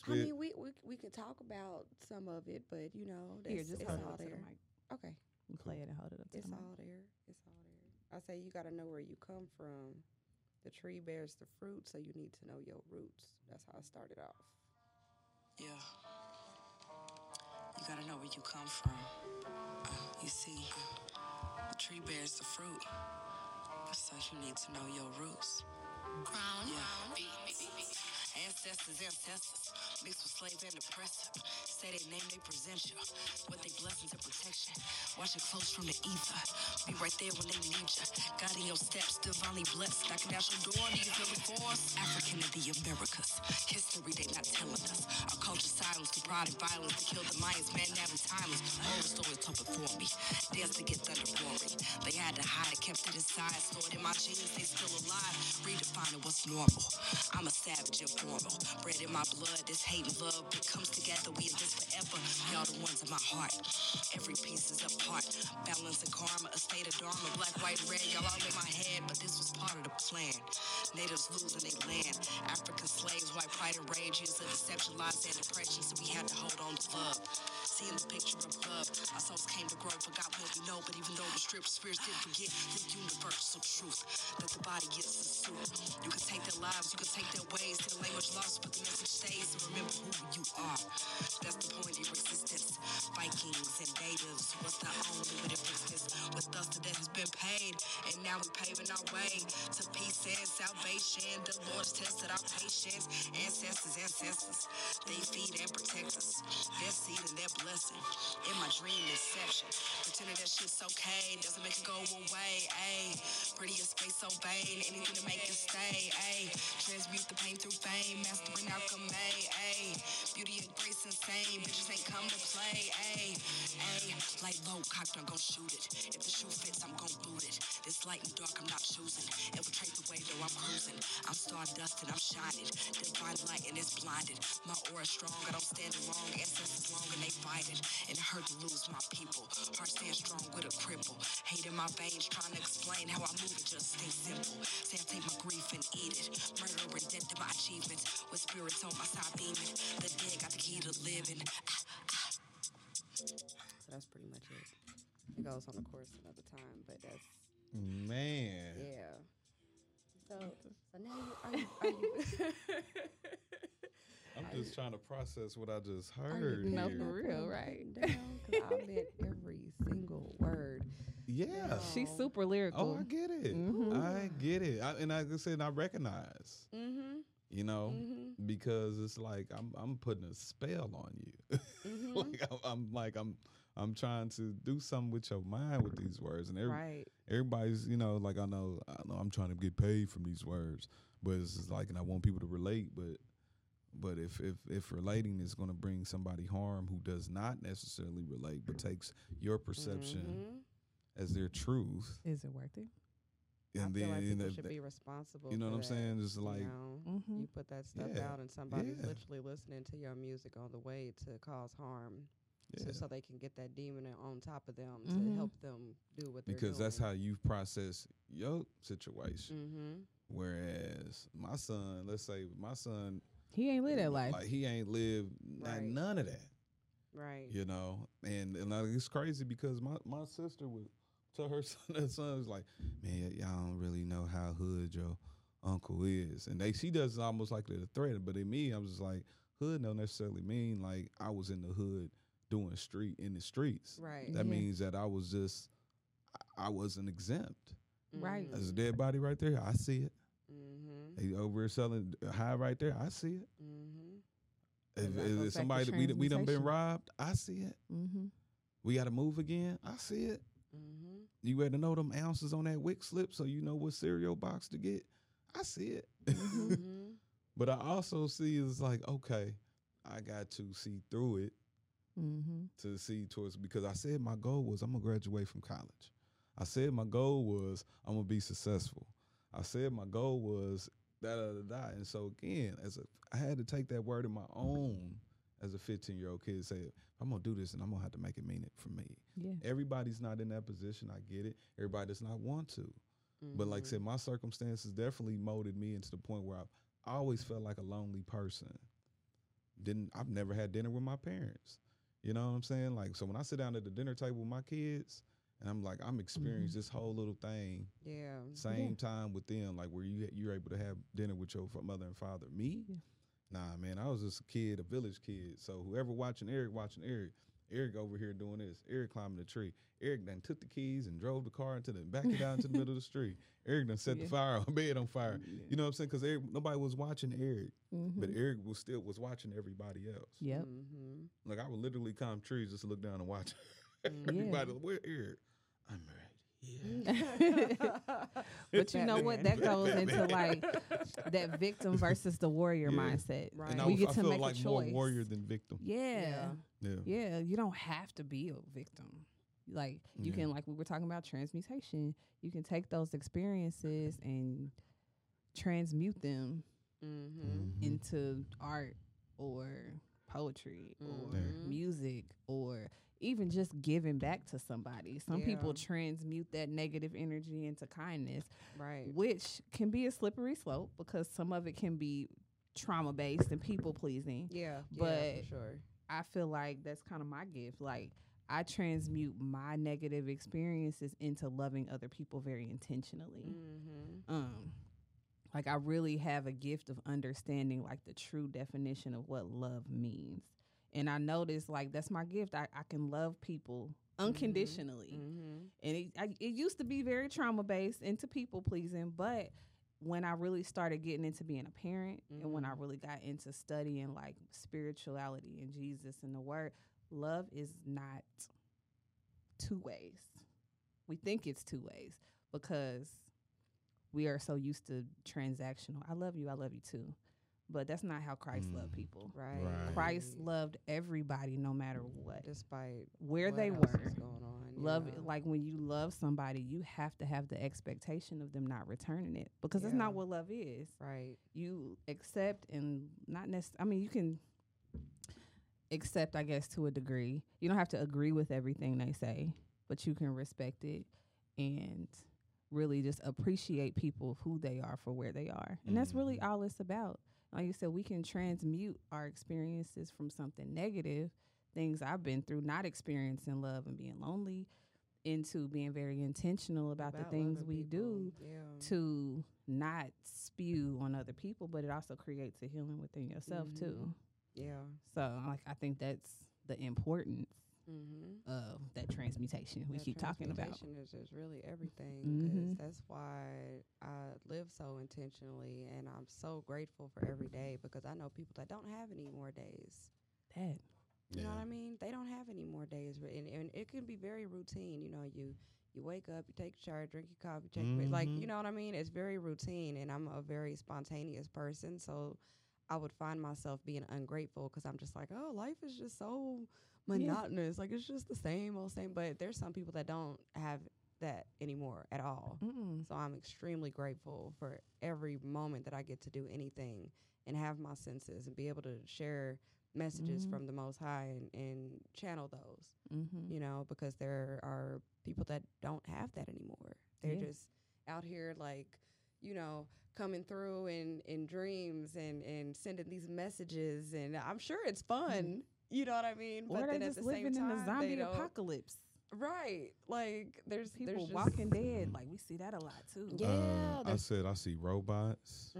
I mean, we can talk about some of it, but you know, that's, here, just it's all there. The okay, you play it and hold it up. To it's the all mic. There. It's all there. I say you gotta know where you come from. The tree bears the fruit, so you need to know your roots. That's how I started off. Yeah. You gotta know where you come from. You see, the tree bears the fruit, so you need to know your roots. Crown, yeah. Ancestors, mixed with slaves and oppressors. Say they name, they present you. What they blessings and protection. Watch your clothes from the ether. Be right there when they need you. God in your steps, divinely blessed. Knocking at your door, do you feel the force? African of the Americas. History they not telling us. Our culture silence, the pride and violence. To kill the Mayans, man, now it's timeless. All the stories come before me. Dance to get thunder glory. They had to hide it, kept it inside. Stored in my genes, they still alive. Redefining what's normal. I'm a savage and formal. Bread in my blood, this hate and love. It comes together, we in this forever. Y'all the ones in my heart. Every piece is a part. Balance and karma, a state of dharma. Black, white, red, y'all all in my head. But this was part of the plan. Natives losing their land. African slaves, white pride and rage. Years of deception, lies and oppression. So we had to hold on to love. Seeing the picture of love. Our souls came to grow, forgot what we know. But even though the stripped spirits didn't forget the universal truth. That the body gets the suit. You can take their lives, you can take their ways. To the language lost, but the message stays. And remember who you are. That's the point of resistance. Vikings and natives was the only way to fix this. With us, the debt has been paid. And now we're paving our way to peace and salvation. The Lord's tested our patience. Ancestors. They feed and protect us. Their seed and their blessing. In my dream, inception. Pretending that shit's okay. Doesn't make it go away. Ayy. Prettiest face so vain. Anything to make it stay. Ayy. Transmute the pain through fame. Mastering alchemy. Ayy. Beauty and grace insane. Bitches ain't come to play. Ayy. Ayy. Light low, cocked, I'm gon' shoot it. If the shoe fits, I'm gon' boot it. This light and dark, I'm not choosing. Infiltrate the way, though I'm cruising. I'm stardust and I'm shining. Divine light and it's blinded. My aura's strong, I don't stand wrong. Ancestors long and they fight it. And it hurt to lose my people. Heart stand strong with a cripple. Hate in my veins, trying to explain how I move it. Just stay simple. Say I take my grief and eat it. Murder and death to my achievements. With spirits on my side beaming. The dead got the key to living. So that's pretty much it. It goes on the course another time, but that's man. Yeah. So now are you I'm just trying to process what I just heard. No, for real, right? I meant every single word. Yeah, no. She's super lyrical. Oh, I get it. Mm-hmm. I get it. And I said, I recognize. Mm-hmm. You know, mm-hmm. because it's like I'm putting a spell on you. Mm-hmm. Like I'm trying to do something with your mind with these words, and everybody's, you know, like I know I'm trying to get paid from these words, but it's just like, and I want people to relate, but if relating is going to bring somebody harm who does not necessarily relate, but takes your perception mm-hmm. as their truth, is it worth it? And I feel like people should be responsible. You know what I'm saying? Just like, you know, mm-hmm. you put that stuff out, and somebody's literally listening to your music on the way to cause harm. Yeah. So they can get that demon on top of them mm-hmm. to help them do what they're doing. Because that's how you process your situation. Mm-hmm. Whereas my son, let's say my son, he ain't lived that life. Like he ain't lived none of that. Right. You know, and like it's crazy because my sister would tell her son was like, man, y'all don't really know how hood your uncle is. And she does it almost like they're a threat. But in me, I'm just like, hood don't necessarily mean like I was in the hood. Doing in the streets. Right. That means that I was just, I wasn't exempt. Right. There's a dead body right there. I see it. Mm-hmm. They over selling high right there. I see it. Mm-hmm. If somebody that we done been robbed, I see it. Mm-hmm. We got to move again. I see it. Mm-hmm. You better know them ounces on that wick slip so you know what cereal box to get. I see it. Mm-hmm. But I also see it's like, okay, I got to see through it. Mm-hmm. To see towards, because I said my goal was I'm going to graduate from college. I said my goal was I'm going to be successful. I said my goal was da da da. And so again, I had to take that word in my own. As a 15-year-old kid, say, I'm gonna do this and I'm gonna have to make it mean it for me. Yeah. Everybody's not in that position, I get it. Everybody does not want to. Mm-hmm. But like I said, my circumstances definitely molded me into the point where I've always felt like a lonely person. I've never had dinner with my parents. You know what I'm saying? Like, so when I sit down at the dinner table with my kids, and I'm like, I'm experiencing this whole little thing. Yeah. Same time with them, like where you're able to have dinner with your mother and father. Me? Yeah. Nah, man, I was just a kid, a village kid. So whoever watching Eric, Eric over here doing this, Eric climbing the tree. Eric done took the keys and drove the car into the back it out into the middle of the street. Eric done set the fire on bed on fire. Yeah. You know what I'm saying? Because nobody was watching Eric, but Eric was still watching everybody else. Yep. Like I would literally climb trees just to look down and watch everybody. Yeah. Where Eric? I'm right. Yeah. But you know what? That goes into like that victim versus the warrior mindset. Right. And I feel like I make a choice. More warrior than victim. Yeah. Yeah. You don't have to be a victim. Like you can, like we were talking about transmutation. You can take those experiences and transmute them into art or poetry or music or even just giving back to somebody. Some people transmute that negative energy into kindness, right? Which can be a slippery slope because some of it can be trauma-based and people-pleasing. Yeah, but for sure. I feel like that's kind of my gift. Like I transmute my negative experiences into loving other people very intentionally. Like I really have a gift of understanding like the true definition of what love means. And I noticed, like, that's my gift. I can love people unconditionally. And it used to be very trauma-based into people-pleasing. But when I really started getting into being a parent and when I really got into studying, like, spirituality and Jesus and the Word, love is not two ways. We think it's two ways because we are so used to transactional. I love you too. But that's not how Christ loved people. Right. Christ loved everybody no matter what. Despite where they were. Going on, like when you love somebody, you have to have the expectation of them not returning it. Because that's not what love is. Right. You accept and not necessarily, I mean, you can accept, I guess, to a degree. You don't have to agree with everything they say, but you can respect it and really just appreciate people who they are for where they are. And that's really all it's about. Like you said, we can transmute our experiences from something negative, things I've been through, not experiencing love and being lonely, into being very intentional about the things we do to not spew on other people, but it also creates a healing within yourself too. Yeah. So like I think that's the importance of that transmutation we keep talking about. Transmutation is really everything. That's why I live so intentionally, and I'm so grateful for every day because I know people that don't have any more days. You know what I mean? They don't have any more days, and it can be very routine. You know, you wake up, you take a shower, drink your coffee, check your like, you know what I mean? It's very routine, and I'm a very spontaneous person, so I would find myself being ungrateful because I'm just like, oh, life is just so monotonous. Like, it's just the same old same. But there's some people that don't have that anymore at all. So I'm extremely grateful for every moment that I get to do anything and have my senses and be able to share messages from the Most High and channel those, you know, because there are people that don't have that anymore. They're just out here like, you know, coming through in dreams and sending these messages. And I'm sure it's fun. You know what I mean? Or but then at the same time, in the zombie apocalypse. Right. Like there's people walking dead. Like we see that a lot too. Yeah. I see robots.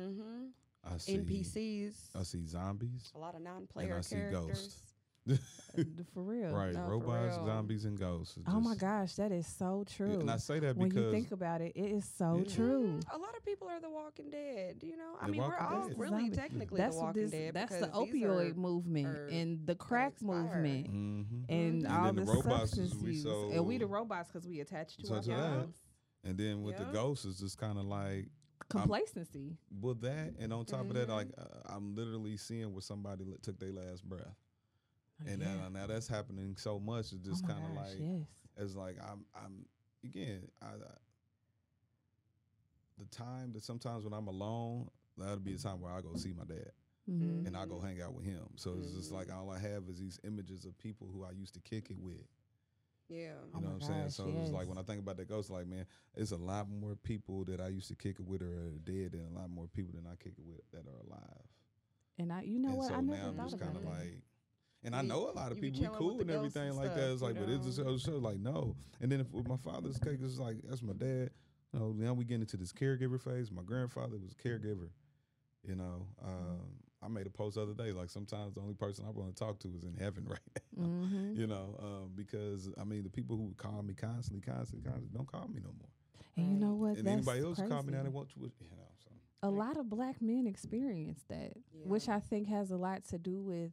I see NPCs. I see zombies. A lot of non-player characters. And I see ghosts. For real. Right. No, robots, zombies, and ghosts. Oh my gosh, that is so true. And I say that because when you think about it, it is so true. A lot of people are the walking dead, you know? I mean, we're all really technically the walking dead. That's the opioid movement and the crack movement and all the substance use. And we the robots because we attached to our jobs. And then with the ghosts, it's just kind of like complacency. With that, and on top of that, like I'm literally seeing where somebody took their last breath. And now that's happening so much. It's just kind of like, it's like I'm again, the time that sometimes when I'm alone, that'll be a time where I go see my dad. Mm-hmm. And I go hang out with him. So it's just like all I have is these images of people who I used to kick it with. Yeah. You know what I'm saying? So it's like when I think about that ghost, like, man, it's a lot more people that I used to kick it with are dead and a lot more people than I kick it with that are alive. And I, you know what? I never thought about that. Like, and I know a lot of people, we cool and everything like that. It's like, but it's just like, no. And then with my father's case, it's like, that's my dad. You know, now we get into this caregiver phase. My grandfather was a caregiver. You know, I made a post the other day, like sometimes the only person I want to talk to is in heaven right now, mm-hmm. you know, because, I mean, the people who call me constantly don't call me no more. And you know what? And that's anybody else crazy. Call me now, they want to, you know. So. A lot of black men experience that, which I think has a lot to do with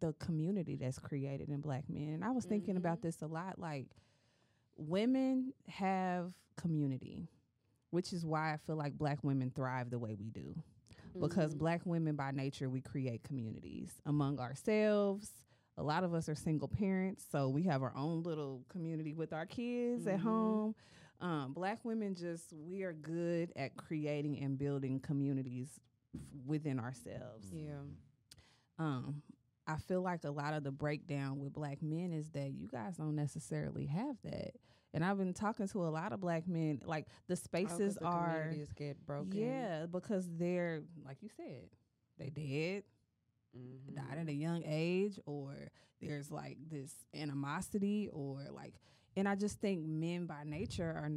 the community that's created in black men. And I was thinking about this a lot, like women have community. Which is why I feel like black women thrive the way we do. Because black women by nature, we create communities among ourselves. A lot of us are single parents, so we have our own little community with our kids at home. Black women just, we are good at creating and building communities within ourselves. Yeah. I feel like a lot of the breakdown with black men is that you guys don't necessarily have that. And I've been talking to a lot of black men, like the spaces communities get broken. Yeah, because they're, like you said, they dead, died at a young age, or there's like this animosity or like, and I just think men by nature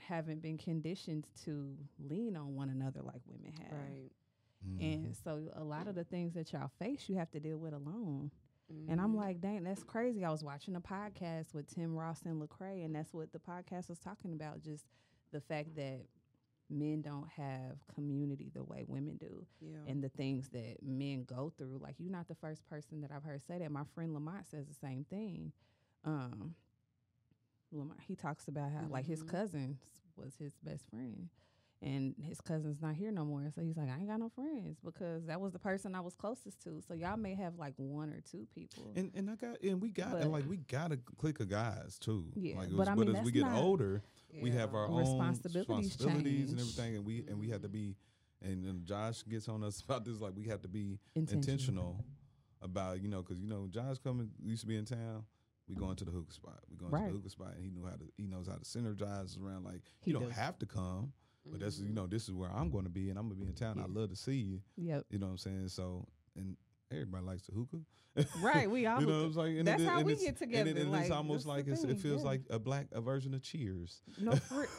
haven't been conditioned to lean on one another like women have. Right. Mm-hmm. And so a lot of the things that y'all face, you have to deal with alone. Mm-hmm. And I'm like, dang, that's crazy. I was watching a podcast with Tim Ross and Lecrae, and that's what the podcast was talking about, just the fact that men don't have community the way women do. Yeah. And the things that men go through. Like, you're not the first person that I've heard say that. My friend Lamont says the same thing. Lamont, he talks about how, like, his cousin was his best friend. And his cousin's not here no more. So he's like, I ain't got no friends because that was the person I was closest to. So y'all may have like one or two people. And we gotta click of guys too. Yeah. Like, but as we get older, we have our own responsibilities and everything, and we have to be, and then Josh gets on us about this, like we have to be intentional about, you know, because you know Josh used to be in town. We going to the hookah spot. And he knew how to synergize around, like he don't have to come. But that's, you know, this is where I'm going to be, and I'm going to be in town. Yeah. I love to see you. Yep. You know what I'm saying? So, and everybody likes the hookah. Right. We all. You know what I'm saying? That's how we get together. And like, it's almost like it feels like a black version of Cheers. No,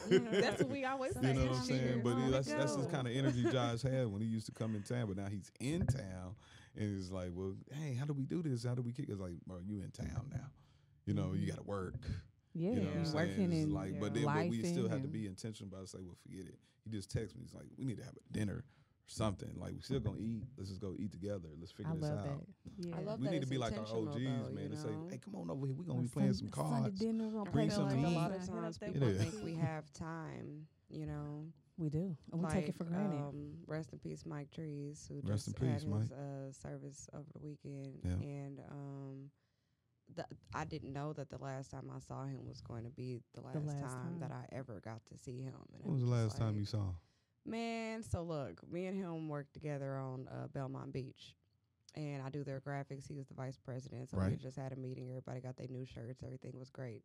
that's what we always say. You know what I'm saying? But that's the kind of energy Josh had when he used to come in town. But now he's in town, and he's like, well, hey, how do we do this? How do we kick it? It's like, bro, you in town now. You know, you got to work. Yeah, you know what I'm working in like, but we still have to be intentional about it. Say, well, forget it. He just texts me. He's like, we need to have a dinner or something. Like, we still gonna eat. Let's just go eat together. Let's figure this out. Yeah. I love that. We need to be like our OGs, man, and say, hey, come on over here. We're gonna be playing some cards. Dinner, bring some meat. A lot of times people think we have time. You know, we do. And we take it for granted. Rest in peace, Mike Trees, who just had his service over the weekend, and I didn't know that the last time I saw him was going to be the last time that I ever got to see him. And when was the last time you saw him? Man, so look, me and him worked together on Belmont Beach, and I do their graphics. He was the vice president, so we just had a meeting. Everybody got their new shirts. Everything was great.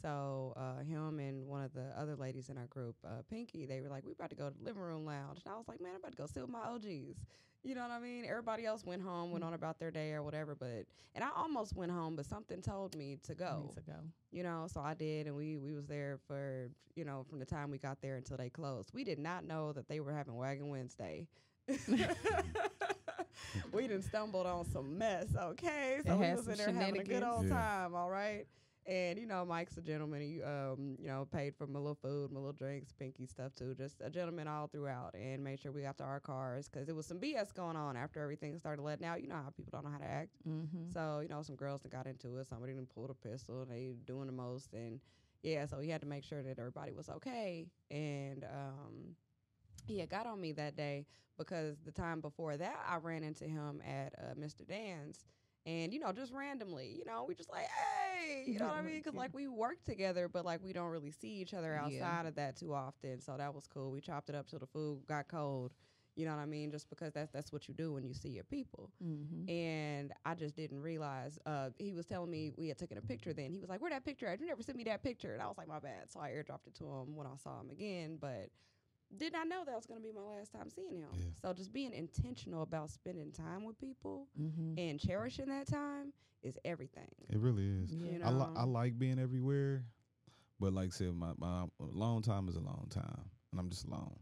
So him and one of the other ladies in our group, Pinky, they were like, we about to go to the Living Room Lounge. And I was like, man, I'm about to go sit with my OGs. You know what I mean? Everybody else went home, went on about their day or whatever. And I almost went home, but something told me to go. You know, so I did. And we was there for, you know, from the time we got there until they closed. We did not know that they were having Wagon Wednesday. We done stumbled on some mess, okay? So we was in there having a good old time, all right? And, you know, Mike's a gentleman. He, you know, paid for my little food, my little drinks, Pinky stuff, too. Just a gentleman all throughout, and made sure we got to our cars because it was some BS going on after everything started letting out. You know how people don't know how to act. Mm-hmm. So, you know, some girls that got into it. Somebody done pulled a pistol. And they doing the most. And, yeah, so he had to make sure that everybody was okay. And, yeah, got on me that day because the time before that I ran into him at Mr. Dan's. And, you know, just randomly, you know, we just like, hey, you know what I mean? Because, like, we work together, but, like, we don't really see each other outside of that too often. So that was cool. We chopped it up till the food got cold. You know what I mean? Just because that's what you do when you see your people. Mm-hmm. And I just didn't realize. He was telling me we had taken a picture then. He was like, where that picture at? You never sent me that picture. And I was like, my bad. So I airdropped it to him when I saw him again. But did not know that was going to be my last time seeing him. Yeah. So just being intentional about spending time with people and cherishing that time is everything. It really is. You know? I like being everywhere. But like I said, my long time is a long time. And I'm just alone.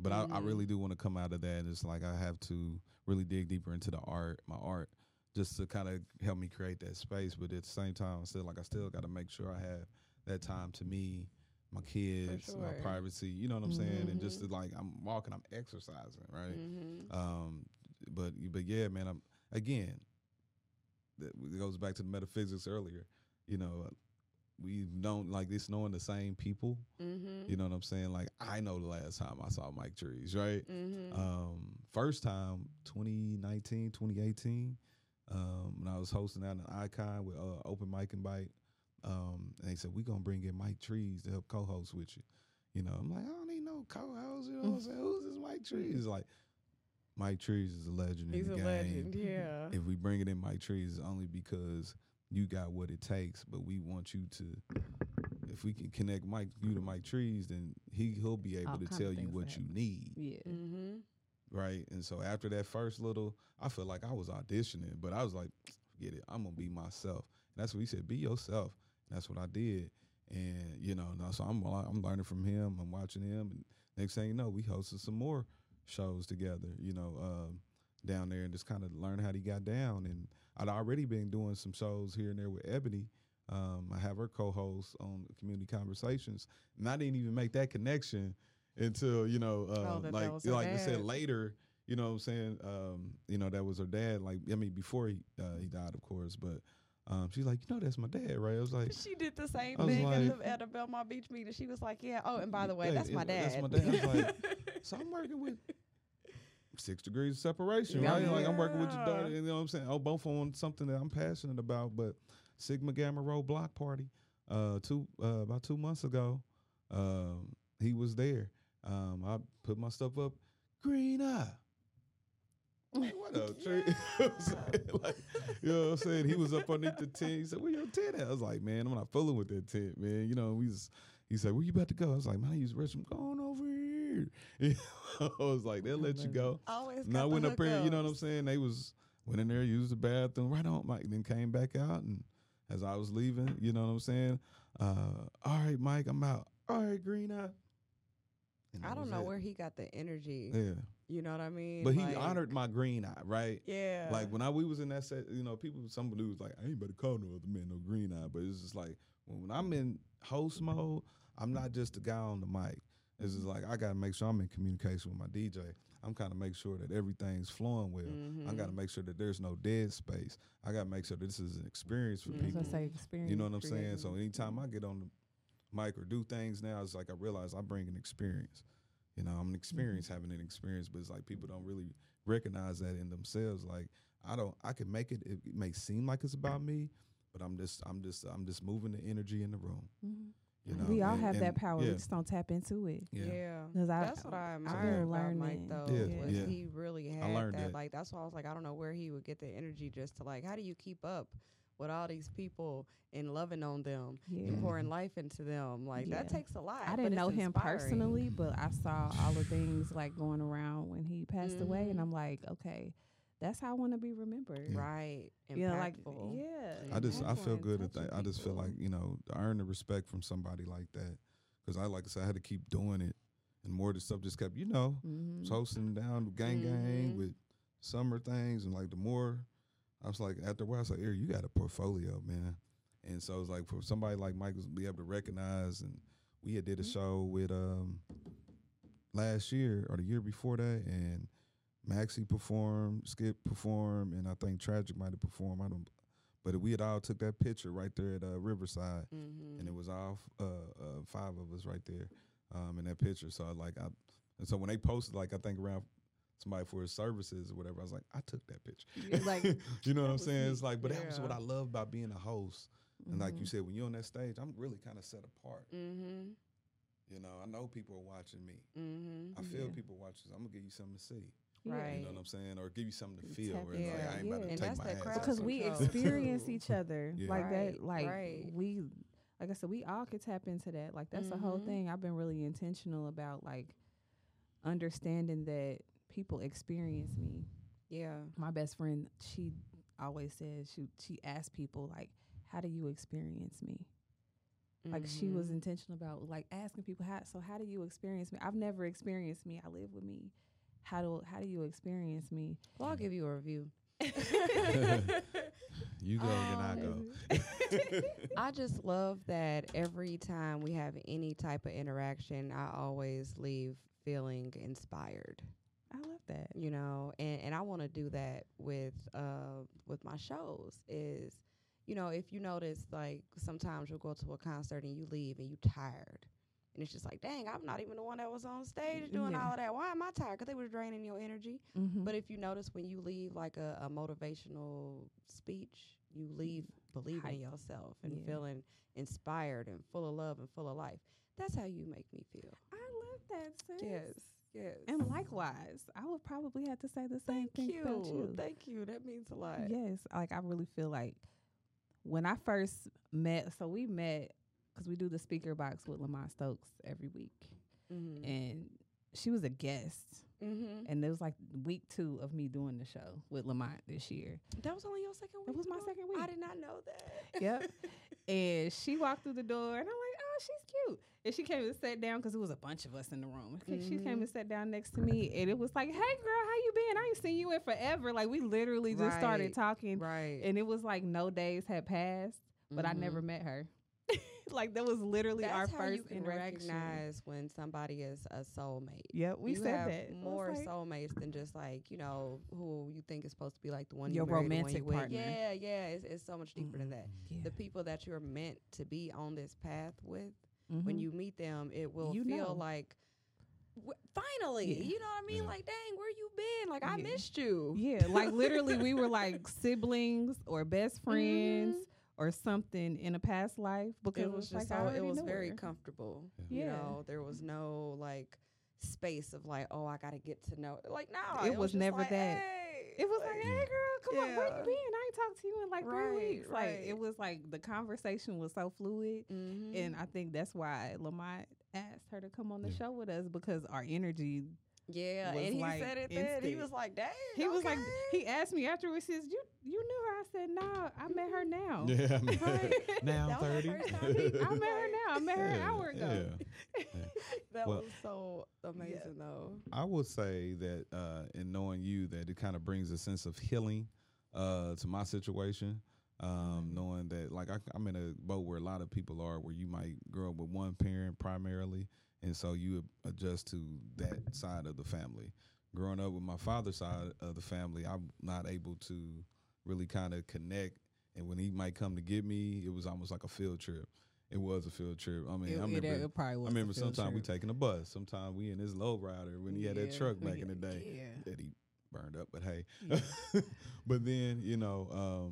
But I really do want to come out of that. It's like I have to really dig deeper into the art, my art, just to kind of help me create that space. But at the same time, I still got to make sure I have that time to me, my kids, my privacy. You know what I'm saying? And just like I'm walking, I'm exercising, right? But yeah, man. It goes back to the metaphysics earlier. You know, we don't like this knowing the same people. You know what I'm saying? Like, I know the last time I saw Mike Trees, right? First time, 2019, 2018, when I was hosting out an Icon with Open Mic and Bite. And they said, we're going to bring in Mike Trees to help co-host with you. You know, I'm like, I don't need no co-host. You know what I'm saying? Who's this Mike Trees? Like, Mike Trees is a legend in the game. He's a legend, yeah. If we bring it in Mike Trees, it's only because you got what it takes, but we want you to, if we can connect you to Mike Trees, then he'll be able to tell you what you need. Yeah. Right? And so after that first little, I feel like I was auditioning, but I was like, forget it, I'm going to be myself. And that's what he said, be yourself. And that's what I did. And, you know, so I'm learning from him, I'm watching him, and next thing you know, we hosted some more shows together, you know, down there, and just kind of learn how he got down. And I'd already been doing some shows here and there with Ebony. I have her co-host on Community Conversations, and I didn't even make that connection until, you know, like I said, later, you know what I'm saying? You know, that was her dad. Like, I mean, before he died, of course, but she's like, you know, that's my dad, right? I was like, she did the same thing at the Belmont Beach meeting. She was like, yeah, oh, and by the way, that's my dad. That's my dad. I was like, so I'm working with 6 degrees of separation, right? Yeah. Like, I'm working with your daughter, you know what I'm saying? Oh, both on something that I'm passionate about. But Sigma Gamma Rho block party, about 2 months ago, he was there. I put my stuff up, green eye. Like, what up, Tree? You know what I'm saying? He was up underneath the tent. He said, where your tent at? I was like, man, I'm not fooling with that tent, man. You know, he said, where you about to go? I was like, man, I use the restroom. Go on over here. I was like, they'll let you go. And I went up there, you know what I'm saying? They went in there, used the bathroom, right on Mike, and then came back out. And as I was leaving, you know what I'm saying? All right, Mike, I'm out. All right, Green Eye. I don't know where he got the energy. Yeah. You know what I mean? But like, he honored my green eye, right? Yeah. Like when we was in that set, you know, somebody was like, I ain't better call no other man no green eye. But it's just like, when I'm in host mode, I'm not just the guy on the mic. It's just like I gotta make sure I'm in communication with my DJ. I'm kind of make sure that everything's flowing well. I gotta make sure that there's no dead space. I gotta make sure that this is an experience for people. You know what I'm saying? So anytime I get on the mic or do things now, it's like I realize I bring an experience. You know, I'm an experience having an experience, but it's like people don't really recognize that in themselves. Like I can make it may seem like it's about me, but I'm just moving the energy in the room. You know, we all have that power. We just don't tap into it. Yeah, that's what I admire about Mike, though. He really had that. Like, that's why I was like, I don't know where he would get the energy just to like, how do you keep up with all these people and loving on them and pouring life into them? Like that takes a lot. I didn't know him personally, but I saw all the things like going around when he passed away, and I'm like, okay, that's how I want to be remembered. Right. Impactful. Yeah. I feel good at that. I just feel like, you know, to earn the respect from somebody like that. Because like I said, I had to keep doing it. And more of the stuff just kept, you know, was hosting down gang with summer things. And like the more, I was like, after a while, I was like, Eric, you got a portfolio, man. And so it was like for somebody like Michael to be able to recognize. And we had did a show with last year or the year before that. And Maxie performed, Skip performed, and I think Tragic might have performed. But we had all took that picture right there at Riverside, and it was all five of us right there in that picture. So when they posted, like I think around somebody for his services or whatever. I was like, I took that picture. Like, you know what I'm saying? It's like, but that was what I love about being a host. And like you said, when you're on that stage, I'm really kind of set apart. You know, I know people are watching me. I feel people watching. So I'm gonna give you something to see. Right. You know what I'm saying? Or give you something to feel. Where it's like, I ain't about to take my ass out. Because we experience each other like that. Like we, like I said, we all could tap into that. Like that's the whole thing. I've been really intentional about like understanding that people experience me. Yeah. My best friend, she always says she asks people like, how do you experience me? Like she was intentional about like asking people how do you experience me? I've never experienced me. I live with me. How do you experience me? Well, I'll give you a review. You go, then I go. I just love that every time we have any type of interaction, I always leave feeling inspired. I love that. You know, and I want to do that with my shows is, you know, if you notice, like, sometimes you'll go to a concert and you leave and you're tired. And it's just like, dang, I'm not even the one that was on stage doing all of that. Why am I tired? Because they were draining your energy. But if you notice when you leave, like, a motivational speech, you leave believing in yourself and feeling inspired and full of love and full of life. That's how you make me feel. I love that, sis. Yes. Yes. And likewise, I would probably have to say the same thing about you. Thank you. That means a lot. Yes. Like, I really feel like when I first met, so we met because we do the speaker box with Lamont Stokes every week. And she was a guest. And it was like week 2 of me doing the show with Lamont this year. That was only your second week? That was my second week. I did not know that. Yep. And she walked through the door and I'm like, oh, she's cute. And she came and sat down because it was a bunch of us in the room. She came and sat down next to me and it was like, hey girl, how you been? I ain't seen you in forever. Like we literally just started talking. And it was like no days had passed, but I never met her. Like that was literally our first interaction. Recognize when somebody is a soulmate. Yeah, we said that. More soulmates than just like, you know, who you think is supposed to be like the one your romantic partner. Yeah, yeah, it's so much deeper than that. Yeah. The people that you're meant to be on this path with, when you meet them, it will feel like finally, you know what I mean? Like, dang, where you been? Like, I missed you. Yeah, like literally, we were like siblings or best friends. Or something in a past life because it was just like it was very comfortable. Yeah. You know, there was no like space of like, oh, I gotta get to know. Like, no, it was never like, that. Hey. It was like, hey, girl, come on, where you been? I ain't talked to you in like 3 weeks. Like, it was like the conversation was so fluid, and I think that's why Lamont asked her to come on the show with us because our energy. Yeah, and he like said it then. He was like, dang. He was like, he asked me afterwards, he says, you knew her? I said, no, I met her now. Yeah, I met her. Now I'm 30. I met her now. I met her an hour ago. Yeah. Yeah. That was so amazing, though. I would say that in knowing you, that it kind of brings a sense of healing to my situation. Knowing that, like, I'm in a boat where a lot of people are, where you might grow up with one parent primarily. And so you adjust to that side of the family. Growing up with my father's side of the family, I'm not able to really kind of connect. And when he might come to get me, it was almost like a field trip. It was a field trip. I mean, I remember sometimes we taking a bus. Sometimes we in his lowrider when he had that truck back in the day that he burned up. But hey, but then, you know,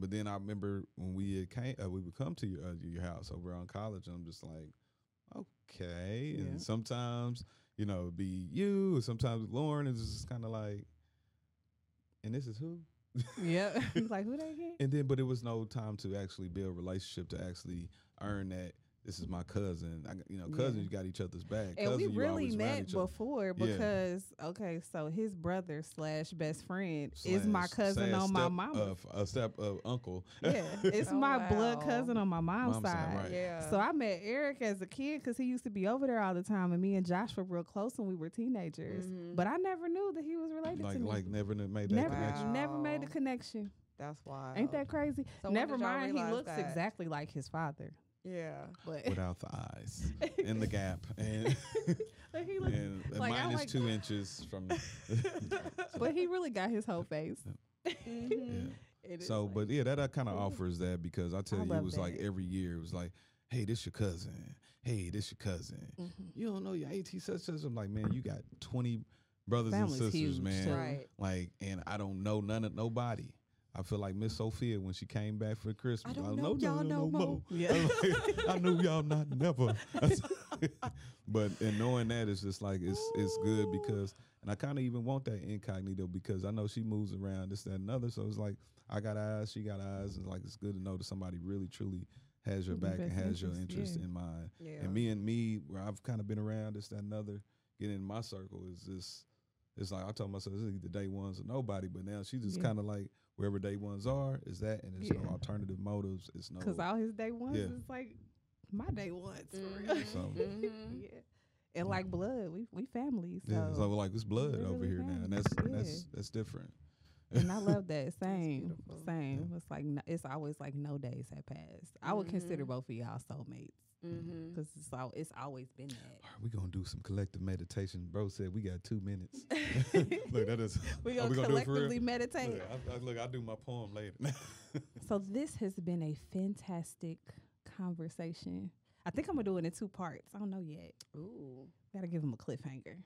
but then I remember when we came, we would come to your house over on College. And I'm just like, okay. Yeah. And sometimes, you know, it'd be you, or sometimes Lauren is just kind of like, and this is who? Yeah. He's like, who they get? And then, but it was no time to actually build a relationship to actually earn that. This is my cousin. You know, cousins, you got each other's back. And cousin, we really met before because, okay, so his brother slash best friend is my cousin on my mama. A step of uncle. Yeah, it's my blood cousin on my mom's side. Right. Yeah. So I met Eric as a kid because he used to be over there all the time, and me and Josh were real close when we were teenagers. But I never knew that he was related to me. Like never made the connection. That's wild. Ain't that crazy? So never mind, he looks exactly like his father. Yeah, but without the eyes in the gap, and, like he looked, and like, minus like 2 inches from. But he really got his whole face. So, like, but yeah, that kind of offers that because I tell you, it was like every year it was like, hey, this your cousin. Hey, this your cousin. You don't know your AT such. I'm like, man, you got 20 brothers Family's and sisters, huge, man. Right. Like, and I don't know none of nobody. I feel like Miss Sophia when she came back for Christmas. I don't know y'all no more. Yeah. I knew y'all not never. But and knowing that is just like it's good because, and I kind of even want that incognito because I know she moves around this, that, and other. So it's like I got eyes, she got eyes, and like it's good to know that somebody really truly has your back and has your interest in mind. Yeah. And me, where I've kind of been around this, that, and other, getting in my circle is just. It's like I told myself this is either day ones or nobody, but now she just kind of like wherever day ones are is that, and there's no alternative motives. It's no because all his day ones is like my day ones for real. So. And like blood, we family. So. Yeah, so like it's blood really over here now, and that's different. And I love that. Same. Yeah. It's like it's always like no days have passed. I would consider both of y'all soulmates. Because it's always been that. All right, we're going to do some collective meditation. Bro said we got 2 minutes. Look, that is. We're going to collectively meditate. Look, I'll do my poem later. So this has been a fantastic conversation. I think I'm going to do it in 2 parts. I don't know yet. Ooh. Got to give him a cliffhanger.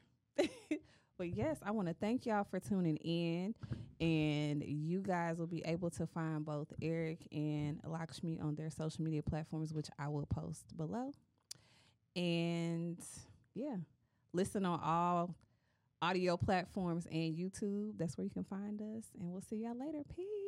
But yes, I want to thank y'all for tuning in. And you guys will be able to find both Eric and Lakshmi on their social media platforms, which I will post below. And yeah, listen on all audio platforms and YouTube. That's where you can find us. And we'll see y'all later. Peace.